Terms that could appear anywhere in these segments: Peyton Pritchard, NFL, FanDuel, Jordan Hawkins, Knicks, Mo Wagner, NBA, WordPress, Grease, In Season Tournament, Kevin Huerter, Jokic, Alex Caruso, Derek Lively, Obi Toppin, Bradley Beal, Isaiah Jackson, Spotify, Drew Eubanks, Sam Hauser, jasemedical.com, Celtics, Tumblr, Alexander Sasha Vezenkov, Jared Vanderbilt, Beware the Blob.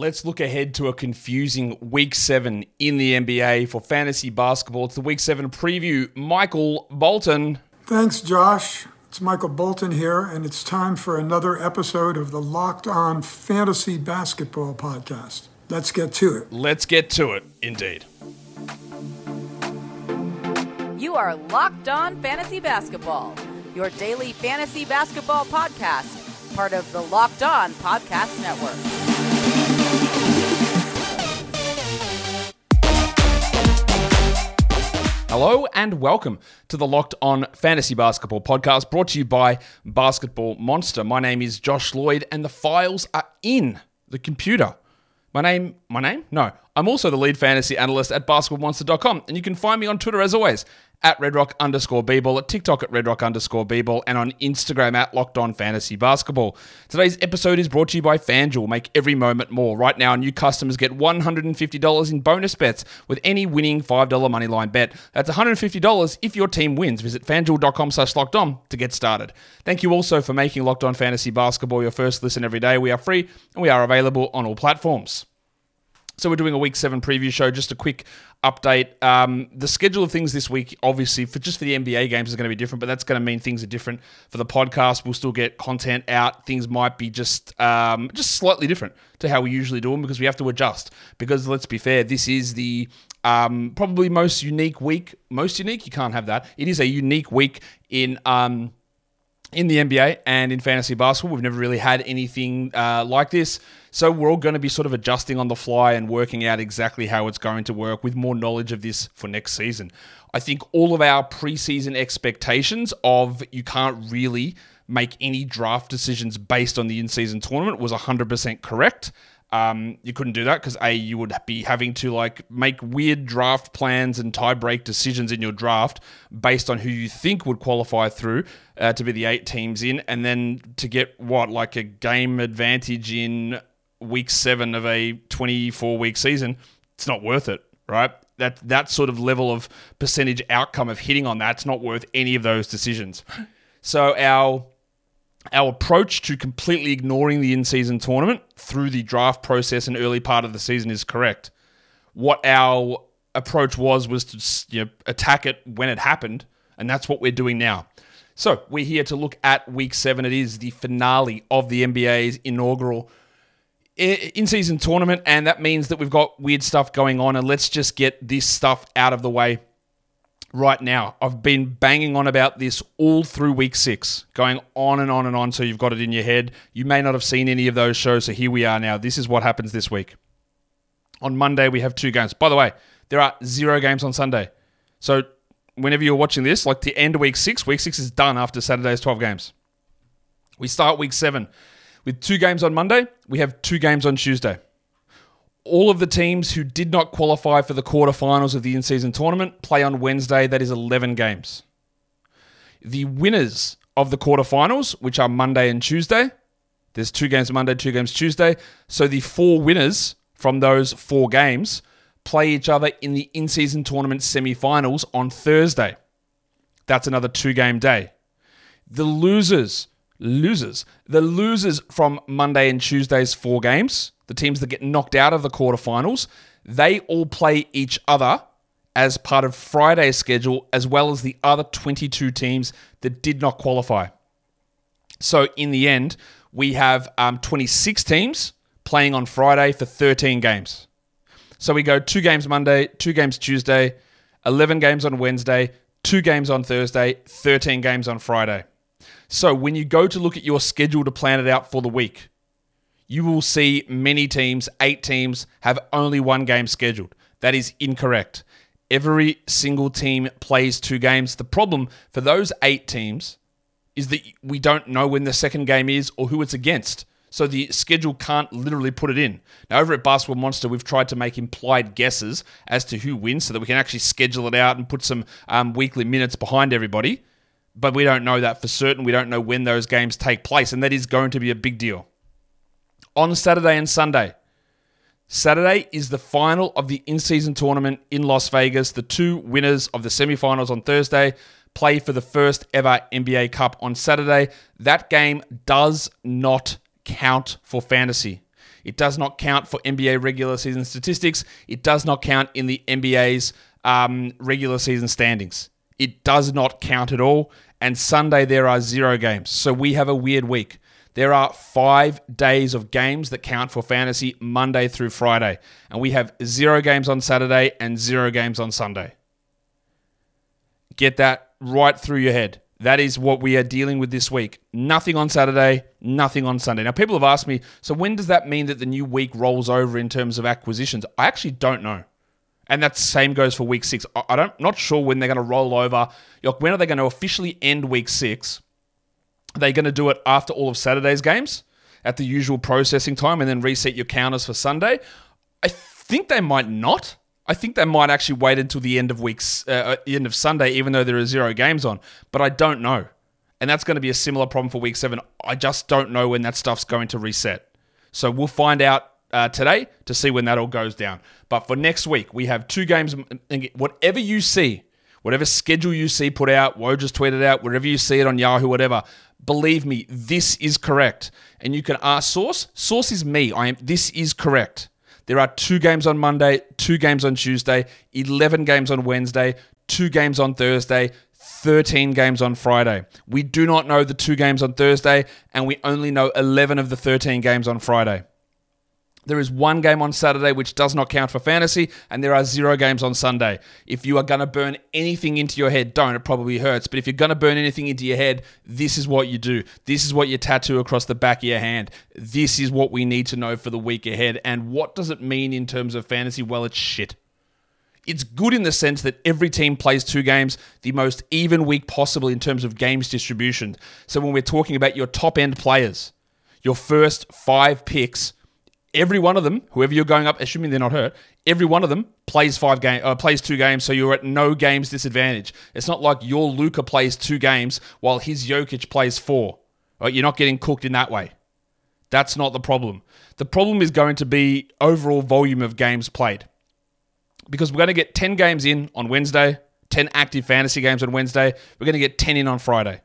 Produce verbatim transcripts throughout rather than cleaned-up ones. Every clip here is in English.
Let's look ahead to a confusing week seven in the N B A for fantasy basketball. It's the week seven preview. Michael Bolton. Thanks, Josh. It's Michael Bolton here, and it's time for another episode of the Locked On Fantasy Basketball Podcast. Let's get to it. Let's get to it, indeed. You are Locked On Fantasy Basketball, your daily fantasy basketball podcast, part of the Locked On Podcast Network. Hello and welcome to the Locked On Fantasy Basketball Podcast, brought to you by Basketball Monster. My name is Josh Lloyd, and the files are in the computer. My name, my name? No, I'm also the lead fantasy analyst at basketball monster dot com, and you can find me on Twitter as always at redrock underscore bball, at TikTok at redrock underscore bball, and on Instagram at Locked On Fantasy Basketball. Today's episode is brought to you by FanDuel. Make every moment more. Right now, new customers get one hundred fifty dollars in bonus bets with any winning five dollars moneyline bet. That's one hundred fifty dollars if your team wins. Visit fanduel.com slash locked on to get started. Thank you also for making Locked On Fantasy Basketball your first listen every day. We are free and we are available on all platforms. So we're doing a week seven preview show, just a quick update. Um, the schedule of things this week, obviously, for just for the N B A games is going to be different, but that's going to mean things are different. For the podcast, we'll still get content out. Things might be just um, just slightly different to how we usually do them because we have to adjust. Because let's be fair, this is the um, probably most unique week. Most unique? You can't have that. It is a unique week in... Um, in the N B A and in fantasy basketball. We've never really had anything uh, like this. So we're all going to be sort of adjusting on the fly and working out exactly how it's going to work with more knowledge of this for next season. I think all of our preseason expectations of you can't really make any draft decisions based on the in-season tournament was one hundred percent correct. Um, you couldn't do that because A, you would be having to like make weird draft plans and tie-break decisions in your draft based on who you think would qualify through uh, to be the eight teams in, and then to get what, like a game advantage in week seven of a twenty-four week season. It's not worth it, right? That that sort of level of percentage outcome of hitting on that's not worth any of those decisions. So our Our approach to completely ignoring the in-season tournament through the draft process and early part of the season is correct. What our approach was was to you know, attack it when it happened, and that's what we're doing now. So we're here to look at Week seven. It is the finale of the N B A's inaugural in-season tournament, and that means that we've got weird stuff going on, and let's just get this stuff out of the way right now. I've been banging on about this all through week six, going on and on and on, so you've got it in your head. You may not have seen any of those shows, so here we are now. This is what happens this week. On Monday, we have two games. By the way, there are zero games on Sunday. So whenever you're watching this, like the end of week six, week six is done after Saturday's twelve games. We start week seven with two games on Monday. We have two games on Tuesday. All of the teams who did not qualify for the quarterfinals of the in-season tournament play on Wednesday. That is eleven games. The winners of the quarterfinals, which are Monday and Tuesday, there's two games Monday, two games Tuesday. So the four winners from those four games play each other in the in-season tournament semifinals on Thursday. That's another two-game day. The losers, losers, the losers from Monday and Tuesday's four games, the teams that get knocked out of the quarterfinals, they all play each other as part of Friday's schedule, as well as the other twenty-two teams that did not qualify. So in the end, we have um, twenty-six teams playing on Friday for thirteen games. So we go two games Monday, two games Tuesday, eleven games on Wednesday, two games on Thursday, thirteen games on Friday. So when you go to look at your schedule to plan it out for the week, you will see many teams, eight teams, have only one game scheduled. That is incorrect. Every single team plays two games. The problem for those eight teams is that we don't know when the second game is or who it's against. So the schedule can't literally put it in. Now, over at Basketball Monster, we've tried to make implied guesses as to who wins so that we can actually schedule it out and put some um, weekly minutes behind everybody. But we don't know that for certain. We don't know when those games take place, and that is going to be a big deal. On Saturday and Sunday. Saturday is the final of the in-season tournament in Las Vegas. The two winners of the semifinals on Thursday play for the first ever N B A Cup on Saturday. That game does not count for fantasy. It does not count for N B A regular season statistics. It does not count in the N B A's um, regular season standings. It does not count at all. And Sunday, there are zero games. So we have a weird week. There are five days of games that count for fantasy Monday through Friday. And we have zero games on Saturday and zero games on Sunday. Get that right through your head. That is what we are dealing with this week. Nothing on Saturday, nothing on Sunday. Now, people have asked me, so when does that mean that the new week rolls over in terms of acquisitions? I actually don't know. And that same goes for week six. I don't, not sure when they're going to roll over. When are they going to officially end week six? Are they going to do it after all of Saturday's games at the usual processing time and then reset your counters for Sunday? I think they might not. I think they might actually wait until the end of weeks, uh, end of Sunday, even though there are zero games on. But I don't know. And that's going to be a similar problem for week seven. I just don't know when that stuff's going to reset. So we'll find out uh, today to see when that all goes down. But for next week, we have two games. Whatever you see, whatever schedule you see put out, Woj just tweeted out, wherever you see it on Yahoo, whatever, believe me, this is correct. And you can ask Source. Source is me. I am. This is correct. There are two games on Monday, two games on Tuesday, eleven games on Wednesday, two games on Thursday, thirteen games on Friday. We do not know the two games on Thursday, and we only know eleven of the thirteen games on Friday. There is one game on Saturday which does not count for fantasy, and there are zero games on Sunday. If you are going to burn anything into your head, don't. It probably hurts. But if you're going to burn anything into your head, this is what you do. This is what you tattoo across the back of your hand. This is what we need to know for the week ahead. And what does it mean in terms of fantasy? Well, it's shit. It's good in the sense that every team plays two games, the most even week possible in terms of games distribution. So when we're talking about your top-end players, your first five picks, every one of them, whoever you're going up, assuming they're not hurt, every one of them plays five game, uh, plays two games, so you're at no games disadvantage. It's not like your Luka plays two games while his Jokic plays four. Right? You're not getting cooked in that way. That's not the problem. The problem is going to be overall volume of games played. Because we're going to get ten games in on Wednesday, ten active fantasy games on Wednesday. We're going to get ten in on Friday.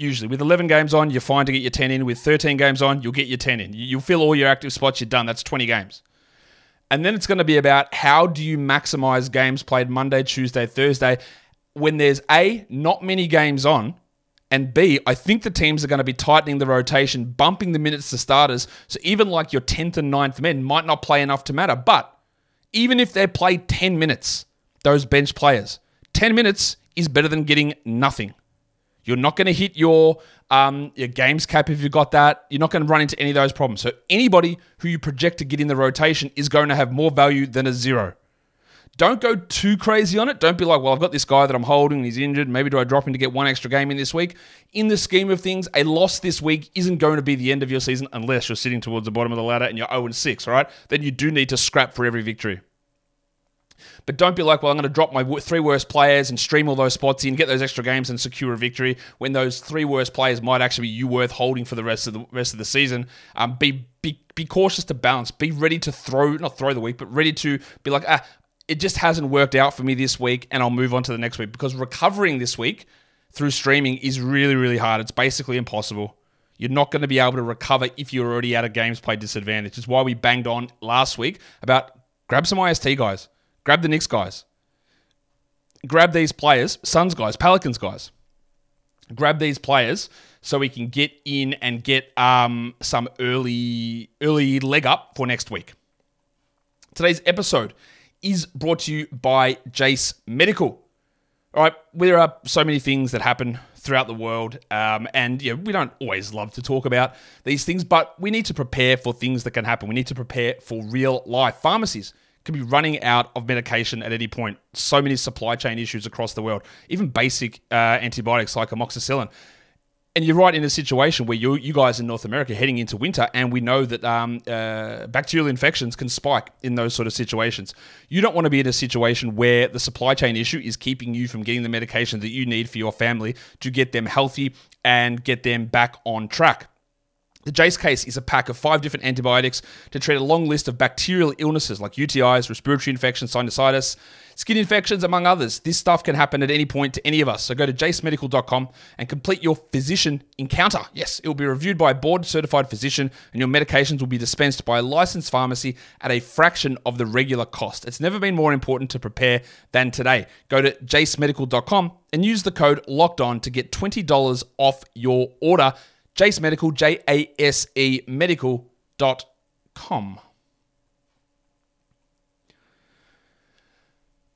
Usually, with eleven games on, you're fine to get your ten in. With thirteen games on, you'll get your ten in. You'll fill all your active spots, you're done. That's twenty games. And then it's going to be about how do you maximize games played Monday, Tuesday, Thursday, when there's A, not many games on, and B, I think the teams are going to be tightening the rotation, bumping the minutes to starters, so even like your tenth and ninth men might not play enough to matter. But even if they play ten minutes, those bench players, ten minutes is better than getting nothing. You're not going to hit your um, your games cap if you've got that. You're not going to run into any of those problems. So anybody who you project to get in the rotation is going to have more value than a zero. Don't go too crazy on it. Don't be like, well, I've got this guy that I'm holding. He's injured. Maybe do I drop him to get one extra game in this week? In the scheme of things, a loss this week isn't going to be the end of your season unless you're sitting towards the bottom of the ladder and you're oh and six, all right? Then you do need to scrap for every victory. But don't be like, well, I'm going to drop my three worst players and stream all those spots in, get those extra games and secure a victory when those three worst players might actually be you worth holding for the rest of the rest of the season. Um, be be be cautious to balance. Be ready to throw, not throw the week, but ready to be like, ah, it just hasn't worked out for me this week and I'll move on to the next week. Because recovering this week through streaming is really, really hard. It's basically impossible. You're not going to be able to recover if you're already at a games play disadvantage. It's why we banged on last week about grab some I S T guys. Grab the Knicks guys. Grab these players, Suns guys, Pelicans guys. Grab these players so we can get in and get um, some early, early leg up for next week. Today's episode is brought to you by Jase Medical. All right, there are so many things that happen throughout the world, um, and yeah, we don't always love to talk about these things, but we need to prepare for things that can happen. We need to prepare for real life. Pharmacies can be running out of medication at any point. So many supply chain issues across the world, even basic uh, antibiotics like amoxicillin. And you're right in a situation where you you guys in North America are heading into winter, and we know that um, uh, bacterial infections can spike in those sort of situations. You don't want to be in a situation where the supply chain issue is keeping you from getting the medication that you need for your family to get them healthy and get them back on track. The Jase case is a pack of five different antibiotics to treat a long list of bacterial illnesses like U T Is, respiratory infections, sinusitis, skin infections, among others. This stuff can happen at any point to any of us. So go to jase medical dot com and complete your physician encounter. Yes, it will be reviewed by a board-certified physician, and your medications will be dispensed by a licensed pharmacy at a fraction of the regular cost. It's never been more important to prepare than today. Go to jase medical dot com and use the code LOCKEDON to get twenty dollars off your order. Jase Medical, J A S E medical dot com.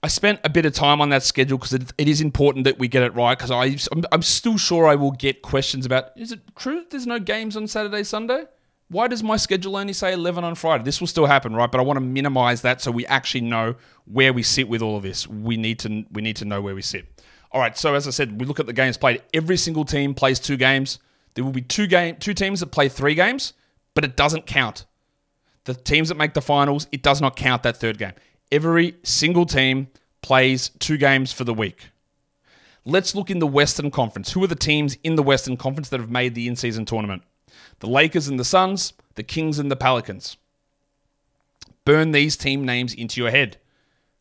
I spent a bit of time on that schedule because it, it is important that we get it right, because I'm, I'm still sure I will get questions about, is it true there's no games on Saturday, Sunday? Why does my schedule only say eleven on Friday? This will still happen, right? But I want to minimize that so we actually know where we sit with all of this. We need to, we need to know where we sit. All right, so as I said, we look at the games played. Every single team plays two games. There will be two game, two teams that play three games, but it doesn't count. The teams that make the finals, it does not count that third game. Every single team plays two games for the week. Let's look in the Western Conference. Who are the teams in the Western Conference that have made the in-season tournament? The Lakers and the Suns, the Kings and the Pelicans. Burn these team names into your head.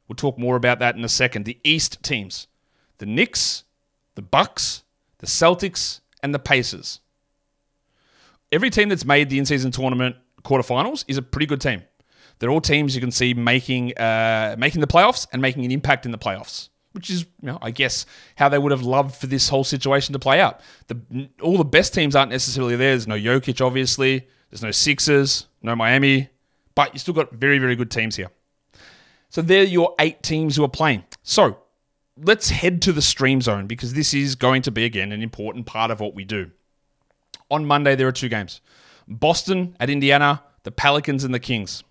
We'll talk more about that in a second. The East teams, the Knicks, the Bucks, the Celtics, and the Pacers. Every team that's made the in-season tournament quarterfinals is a pretty good team. They're all teams you can see making uh, making the playoffs and making an impact in the playoffs, which is, you know, I guess, how they would have loved for this whole situation to play out. The, all the best teams aren't necessarily there. There's no Jokic, obviously. There's no Sixers, no Miami. But you've still got very, very good teams here. So they're your eight teams who are playing. So let's head to the stream zone, because this is going to be, again, an important part of what we do. On Monday, there are two games. Boston at Indiana, the Pelicans and the Kings.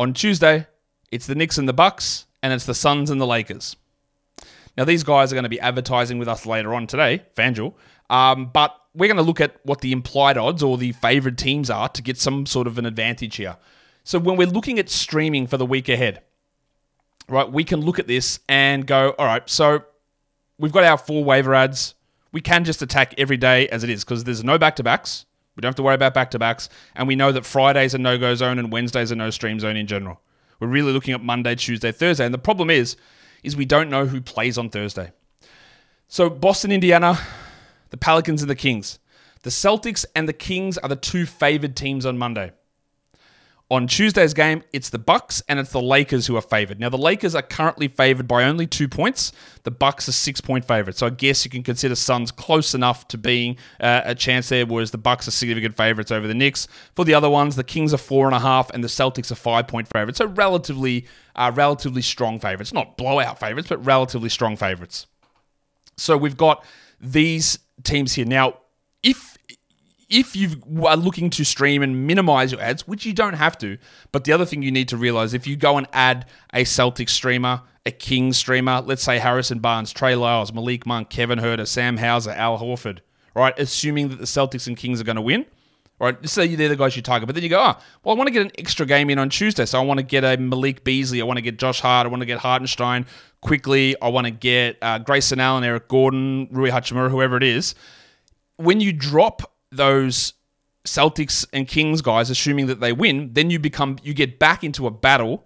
On Tuesday, it's the Knicks and the Bucks, and it's the Suns and the Lakers. Now, these guys are going to be advertising with us later on today, FanDuel, um, but we're going to look at what the implied odds or the favored teams are to get some sort of an advantage here. So when we're looking at streaming for the week ahead, right, we can look at this and go, all right, so we've got our four waiver ads. We can just attack every day as it is, because there's no back-to-backs. We don't have to worry about back-to-backs. And we know that Friday's a no-go zone and Wednesday's a no-stream zone in general. We're really looking at Monday, Tuesday, Thursday. And the problem is, is we don't know who plays on Thursday. So Boston, Indiana, the Pelicans and the Kings. The Celtics and the Kings are the two favored teams on Monday. On Tuesday's game, it's the Bucks and it's the Lakers who are favored. Now, the Lakers are currently favored by only two points. The Bucks are six-point favorites. So I guess you can consider Suns close enough to being uh, a chance there, whereas the Bucks are significant favorites over the Knicks. For the other ones, the Kings are four and a half and the Celtics are five-point favorites. So relatively, uh, relatively strong favorites. Not blowout favorites, but relatively strong favorites. So we've got these teams here. Now, if If you are looking to stream and minimize your ads, which you don't have to, but the other thing you need to realize, if you go and add a Celtics streamer, a Kings streamer, let's say Harrison Barnes, Trey Lyles, Malik Monk, Kevin Huerter, Sam Hauser, Al Horford, right? Assuming that the Celtics and Kings are going to win, right? So they're the guys you target, but then you go, oh, well, I want to get an extra game in on Tuesday, so I want to get a Malik Beasley, I want to get Josh Hart, I want to get Hartenstein quickly, I want to get uh, Grayson Allen, Eric Gordon, Rui Hachimura, whoever it is. When you drop those Celtics and Kings guys, assuming that they win, then you become you get back into a battle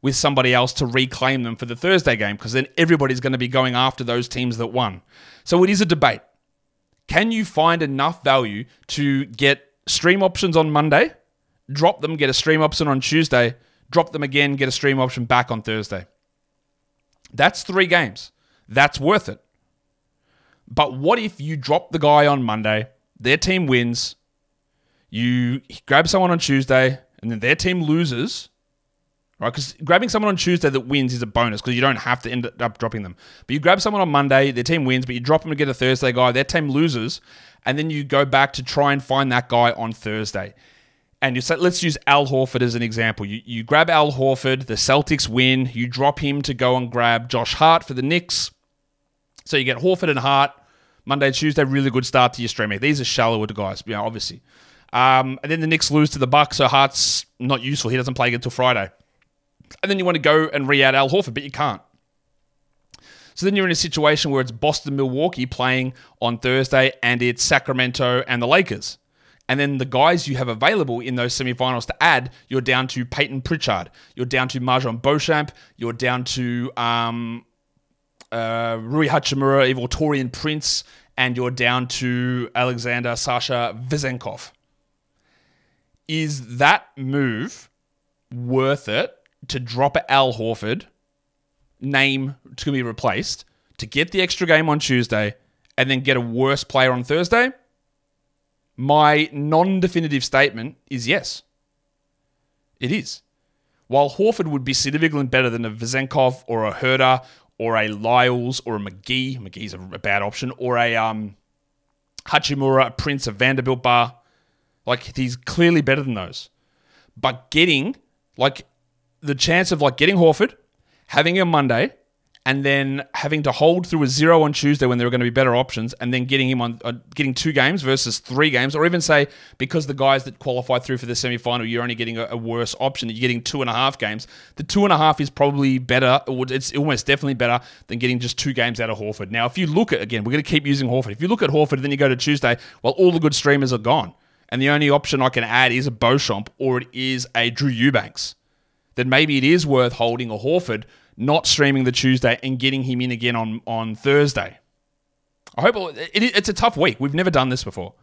with somebody else to reclaim them for the Thursday game, because then everybody's going to be going after those teams that won. So it is a debate. Can you find enough value to get stream options on Monday, drop them, get a stream option on Tuesday, drop them again, get a stream option back on Thursday? That's three games. That's worth it. But what if you drop the guy on Monday, their team wins, you grab someone on Tuesday, and then their team loses, right? Because grabbing someone on Tuesday that wins is a bonus, because you don't have to end up dropping them. But you grab someone on Monday, their team wins, but you drop them to get a Thursday guy, their team loses, and then you go back to try and find that guy on Thursday. And you say, let's use Al Horford as an example. You, you grab Al Horford, the Celtics win, you drop him to go and grab Josh Hart for the Knicks. So you get Horford and Hart, Monday, Tuesday, really good start to your streaming. These are shallower guys, you know, obviously. Um, and then the Knicks lose to the Bucks, so Hart's not useful. He doesn't play again until Friday. And then you want to go and re-add Al Horford, but you can't. So then you're in a situation where it's Boston, Milwaukee playing on Thursday, and it's Sacramento and the Lakers. And then the guys you have available in those semifinals to add, you're down to Peyton Pritchard. You're down to Marjon Beauchamp. You're down to um, uh, Rui Hachimura, Evil Torian Prince. And you're down to Alexander Sasha Vezenkov. Is that move worth it to drop Al Horford, name to be replaced, to get the extra game on Tuesday and then get a worse player on Thursday? My non-definitive statement is yes. It is. While Horford would be significantly better than a Vezenkov or a Herder or a Lyles or a McGee, McGee's a bad option, or a um, Hachimura, a Prince, a Vanderbilt bar, like he's clearly better than those. But getting like the chance of like getting Horford, having him Monday, and then having to hold through a zero on Tuesday when there are going to be better options, and then getting him on uh, getting two games versus three games, or even say, because the guys that qualify through for the semifinal, you're only getting a, a worse option. You're getting two and a half games. The two and a half is probably better, or it's almost definitely better than getting just two games out of Horford. Now, if you look at, again, we're going to keep using Horford. If you look at Horford, then you go to Tuesday, well, all the good streamers are gone. And the only option I can add is a Beauchamp, or it is a Drew Eubanks. Then maybe it is worth holding a Horford, not streaming the Tuesday and getting him in again on, on Thursday. I hope it, it, it's a tough week. We've never done this before.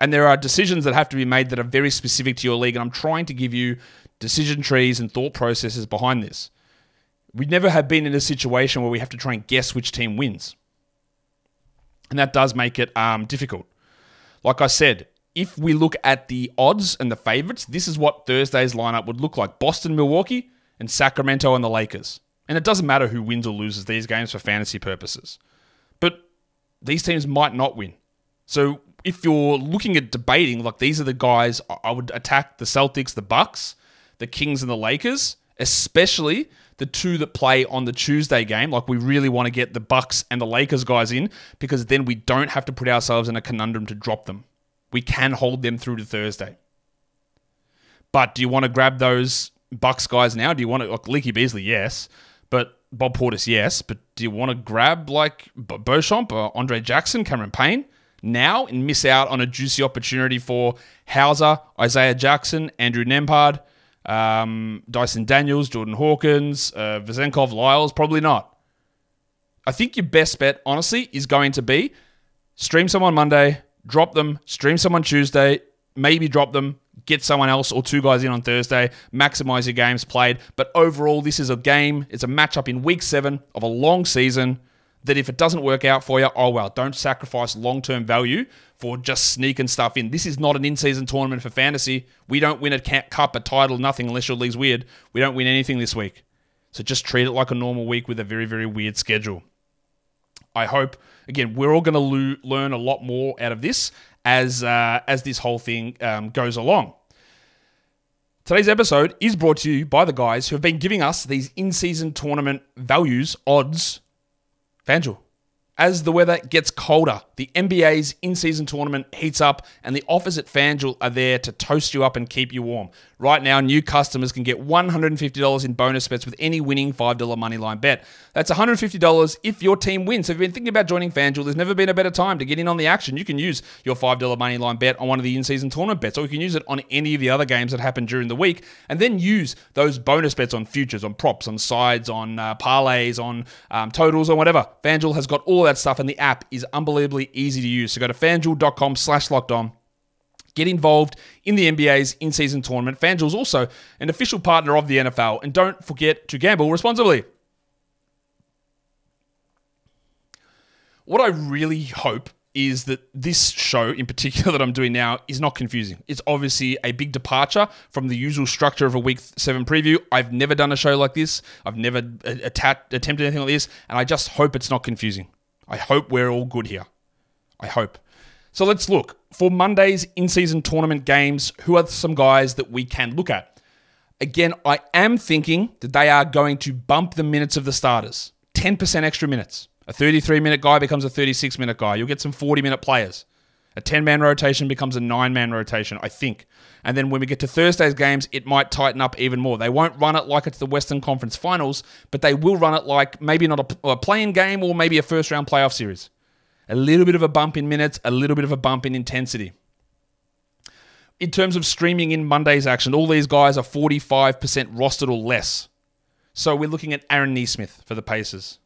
And there are decisions that have to be made that are very specific to your league. And I'm trying to give you decision trees and thought processes behind this. We never have been in a situation where we have to try and guess which team wins. And that does make it um, difficult. Like I said, if we look at the odds and the favorites, this is what Thursday's lineup would look like. Boston, Milwaukee, and Sacramento and the Lakers. And it doesn't matter who wins or loses these games for fantasy purposes. But these teams might not win. So if you're looking at debating, like these are the guys I would attack: the Celtics, the Bucks, the Kings, and the Lakers, especially the two that play on the Tuesday game. Like, we really want to get the Bucks and the Lakers guys in, because then we don't have to put ourselves in a conundrum to drop them. We can hold them through to Thursday. But do you want to grab those Bucks guys now? Do you want to, like, Leaky Beasley? Yes. But Bob Portis, yes. But do you want to grab like Beauchamp or Andre Jackson, Cameron Payne now, and miss out on a juicy opportunity for Hauser, Isaiah Jackson, Andrew Nembhard, um, Dyson Daniels, Jordan Hawkins, uh, Vezenkov, Lyles? Probably not. I think your best bet, honestly, is going to be stream someone Monday, drop them, stream someone Tuesday, maybe drop them, get someone else or two guys in on Thursday, maximize your games played. But overall, this is a game, it's a matchup in week seven of a long season that if it doesn't work out for you, oh well, don't sacrifice long-term value for just sneaking stuff in. This is not an in-season tournament for fantasy. We don't win a cup, a title, nothing, unless your league's weird. We don't win anything this week. So just treat it like a normal week with a very, very weird schedule. I hope, again, we're all going to lo- learn a lot more out of this as uh, as this whole thing um, goes along. Today's episode is brought to you by the guys who have been giving us these in-season tournament values, odds, FanDuel. As the weather gets colder, the N B A's in-season tournament heats up, and the offers at FanDuel are there to toast you up and keep you warm. Right now, new customers can get one hundred fifty dollars in bonus bets with any winning five dollars moneyline bet. That's one hundred fifty dollars if your team wins. So if you've been thinking about joining FanDuel, there's never been a better time to get in on the action. You can use your five dollars moneyline bet on one of the in-season tournament bets, or you can use it on any of the other games that happen during the week, and then use those bonus bets on futures, on props, on sides, on uh, parlays, on um, totals, on whatever. FanDuel has got all that stuff, and the app is unbelievably easy to use. So go to fanduel.com slash locked on. Get involved in the N B A's in-season tournament. FanDuel is also an official partner of the N F L, and don't forget to gamble responsibly. What I really hope is that this show in particular that I'm doing now is not confusing. It's obviously a big departure from the usual structure of a week seven preview. I've never done a show like this. I've never attacked, attempted anything like this, and I just hope it's not confusing. I hope we're all good here. I hope. So let's look. For Monday's in-season tournament games, who are some guys that we can look at? Again, I am thinking that they are going to bump the minutes of the starters. ten percent extra minutes. A thirty-three minute guy becomes a thirty-six minute guy. You'll get some forty minute players. A ten man rotation becomes a nine man rotation, I think. And then when we get to Thursday's games, it might tighten up even more. They won't run it like it's the Western Conference Finals, but they will run it like maybe not a, a play-in game or maybe a first-round playoff series. A little bit of a bump in minutes, a little bit of a bump in intensity. in terms of streaming in Monday's action, all these guys are forty-five percent rostered or less. So we're looking at Aaron Nesmith for the Pacers.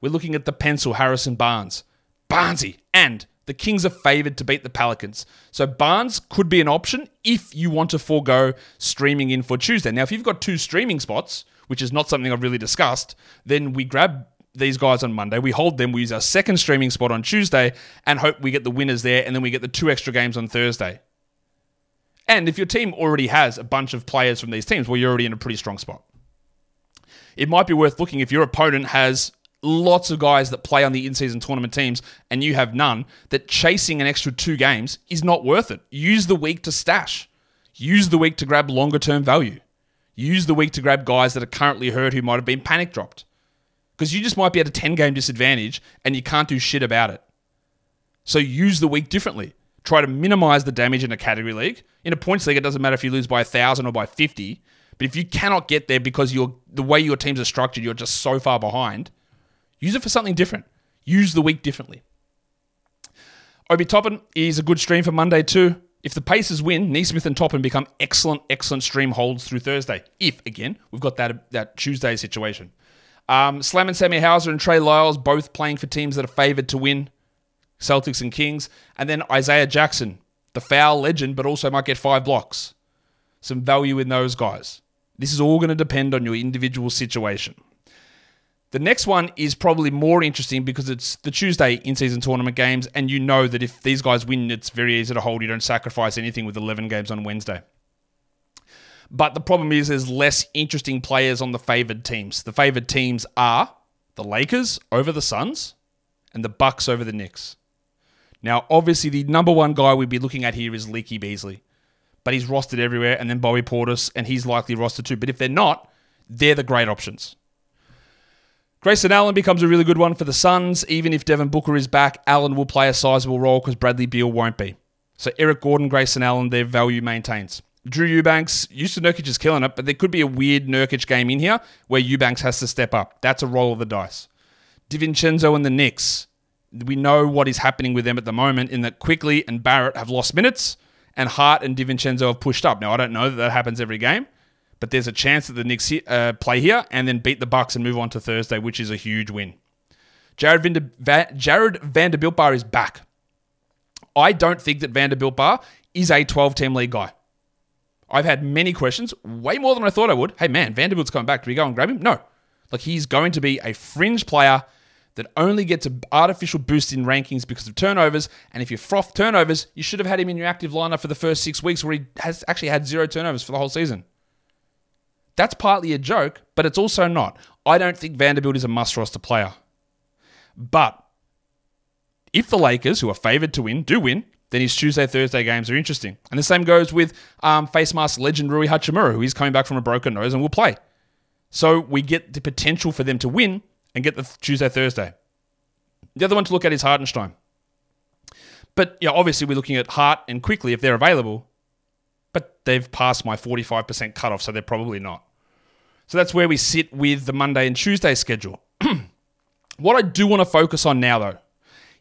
We're looking at the pencil, Harrison Barnes. Barnesy. And the Kings are favored to beat the Pelicans. So Barnes could be an option if you want to forego streaming in for Tuesday. Now, if you've got two streaming spots, which is not something I've really discussed, then we grab these guys on Monday. We hold them. We use our second streaming spot on Tuesday and hope we get the winners there. And then we get the two extra games on Thursday. And if your team already has a bunch of players from these teams, well, you're already in a pretty strong spot. It might be worth looking if your opponent has lots of guys that play on the in-season tournament teams and you have none, that chasing an extra two games is not worth it. Use the week to stash. Use the week to grab longer-term value. Use the week to grab guys that are currently hurt who might have been panic dropped. Because you just might be at a ten-game disadvantage and you can't do shit about it. So use the week differently. Try to minimize the damage in a category league. In a points league, it doesn't matter if you lose by one thousand or by fifty. But if you cannot get there because you're the way your teams are structured, you're just so far behind, use it for something different. Use the week differently. Obi Toppin is a good stream for Monday too. If the Pacers win, Nesmith and Toppin become excellent, excellent stream holds through Thursday. If, again, we've got that, that Tuesday situation. Um, Slam and Sammy Hauser and Trey Lyles both playing for teams that are favored to win, Celtics and Kings. And then Isaiah Jackson, the foul legend, but also might get five blocks. Some value in those guys. This is all going to depend on your individual situation. The next one is probably more interesting because it's the Tuesday in-season tournament games, and you know that if these guys win, it's very easy to hold. You don't sacrifice anything with eleven games on Wednesday. But the problem is there's less interesting players on the favored teams. The favored teams are the Lakers over the Suns and the Bucks over the Knicks. Now, obviously, the number one guy we'd be looking at here is Leaky Beasley, but he's rostered everywhere, and then Bobby Portis, and he's likely rostered too. But if they're not, they're the great options. Grayson Allen becomes a really good one for the Suns. Even if Devin Booker is back, Allen will play a sizable role because Bradley Beal won't be. So Eric Gordon, Grayson Allen, their value maintains. Drew Eubanks, Houston Nurkic is killing it, but there could be a weird Nurkic game in here where Eubanks has to step up. That's a roll of the dice. DiVincenzo and the Knicks. We know what is happening with them at the moment in that Quigley and Barrett have lost minutes and Hart and DiVincenzo have pushed up. Now, I don't know that that happens every game, but there's a chance that the Knicks uh, play here and then beat the Bucks and move on to Thursday, which is a huge win. Jared, Vinde- Va- Jared Vanderbilt Bar is back. I don't think that Vanderbilt Bar is a twelve-team league guy. I've had many questions, way more than I thought I would. Hey, man, Vanderbilt's coming back. Do we go and grab him? No. Like, he's going to be a fringe player that only gets an artificial boost in rankings because of turnovers. And if you froth turnovers, you should have had him in your active lineup for the first six weeks where he has actually had zero turnovers for the whole season. That's partly a joke, but it's also not. I don't think Vanderbilt is a must-roster player. But if the Lakers, who are favored to win, do win, then his Tuesday-Thursday games are interesting. And the same goes with um, face mask legend Rui Hachimura, who is coming back from a broken nose and will play. So we get the potential for them to win and get the Tuesday-Thursday. The other one to look at is Hartenstein. But yeah, obviously we're looking at Hart and Quickly if they're available. But they've passed my forty-five percent cutoff, so they're probably not. So that's where we sit with the Monday and Tuesday schedule. What I do want to focus on now, though,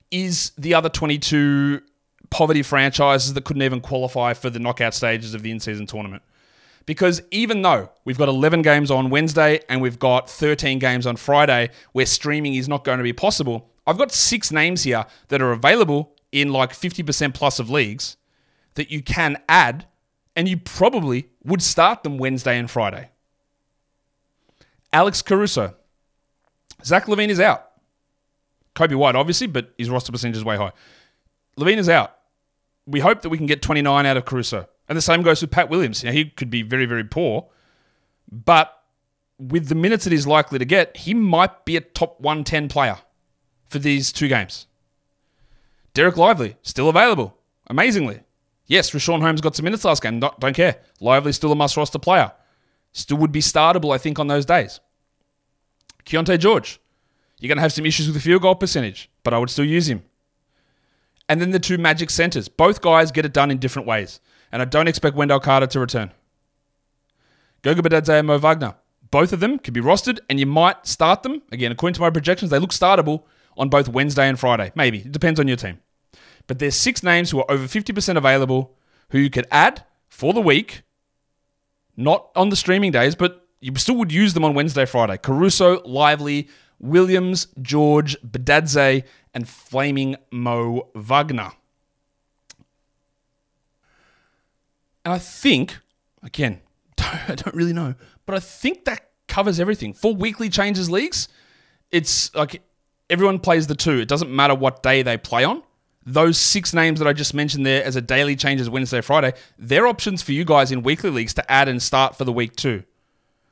is the other twenty-two poverty franchises that couldn't even qualify for the knockout stages of the in-season tournament. Because even though we've got eleven games on Wednesday and we've got thirteen games on Friday where streaming is not going to be possible, I've got six names here that are available in like fifty percent plus of leagues that you can add. And you probably would start them Wednesday and Friday. Alex Caruso. Zach LaVine is out. Kobe White, obviously, but his roster percentage is way high. LaVine is out. We hope that we can get twenty-nine out of Caruso. And the same goes with Pat Williams. Now, he could be very, very poor. But with the minutes that he's likely to get, he might be a top one ten player for these two games. Derek Lively, still available. Amazingly. Yes, Rashawn Holmes got some minutes last game. Not, don't care. Lively still a must-roster player. Still would be startable, I think, on those days. Keontae George. You're going to have some issues with the field goal percentage, but I would still use him. And then the two Magic centers. Both guys get it done in different ways. And I don't expect Wendell Carter to return. Goga Bitadze and Mo Wagner. Both of them could be rostered, and you might start them. Again, according to my projections, they look startable on both Wednesday and Friday. Maybe. It depends on your team. But there's six names who are over fifty percent available who you could add for the week, not on the streaming days, but you still would use them on Wednesday, Friday. Caruso, Lively, Williams, George, Badadze, and Flaming Mo Wagner. And I think, again, I don't really know, but I think that covers everything. For weekly changes leagues, it's like everyone plays the two. It doesn't matter what day they play on. Those six names that I just mentioned there as a daily changes Wednesday, Friday, they're options for you guys in weekly leagues to add and start for the week too.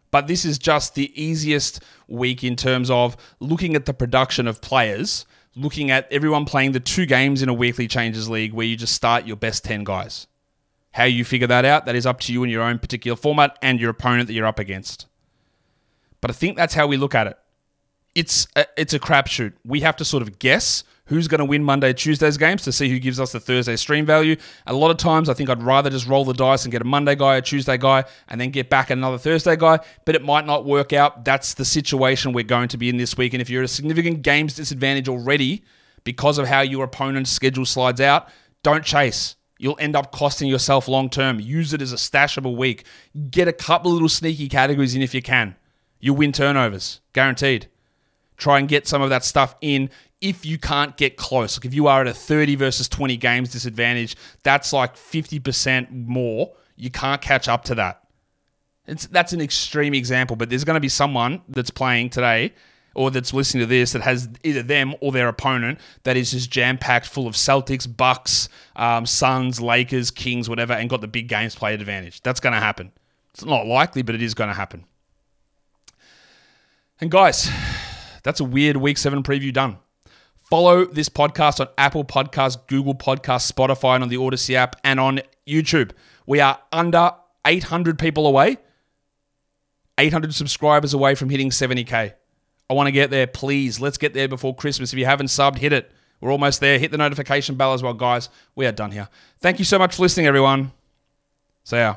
But this is just the easiest week in terms of looking at the production of players, looking at everyone playing the two games in a weekly changes league where you just start your best ten guys. How you figure that out, that is up to you in your own particular format and your opponent that you're up against. But I think that's how we look at it. It's a, it's a crapshoot. We have to sort of guess who's going to win Monday, Tuesday's games to see who gives us the Thursday stream value. A lot of times I think I'd rather just roll the dice and get a Monday guy, a Tuesday guy, and then get back another Thursday guy, but it might not work out. That's the situation we're going to be in this week. And if you're at a significant games disadvantage already because of how your opponent's schedule slides out, don't chase. You'll end up costing yourself long-term. Use it as a stashable week. Get a couple of little sneaky categories in if you can. You'll win turnovers, guaranteed. Try and get some of that stuff in if you can't get close. Like if you are at a thirty versus twenty games disadvantage, that's like fifty percent more. You can't catch up to that. It's, that's an extreme example, but there's going to be someone that's playing today or that's listening to this that has either them or their opponent that is just jam-packed full of Celtics, Bucks, um, Suns, Lakers, Kings, whatever, and got the big games play advantage. That's going to happen. It's not likely, but it is going to happen. And guys, that's a weird Week seven preview done. Follow this podcast on Apple Podcasts, Google Podcasts, Spotify, and on the Odyssey app, and on YouTube. We are under eight hundred people away, eight hundred subscribers away from hitting seventy K. I want to get there, please. Let's get there before Christmas. If you haven't subbed, hit it. We're almost there. Hit the notification bell as well, guys. We are done here. Thank you so much for listening, everyone. See ya.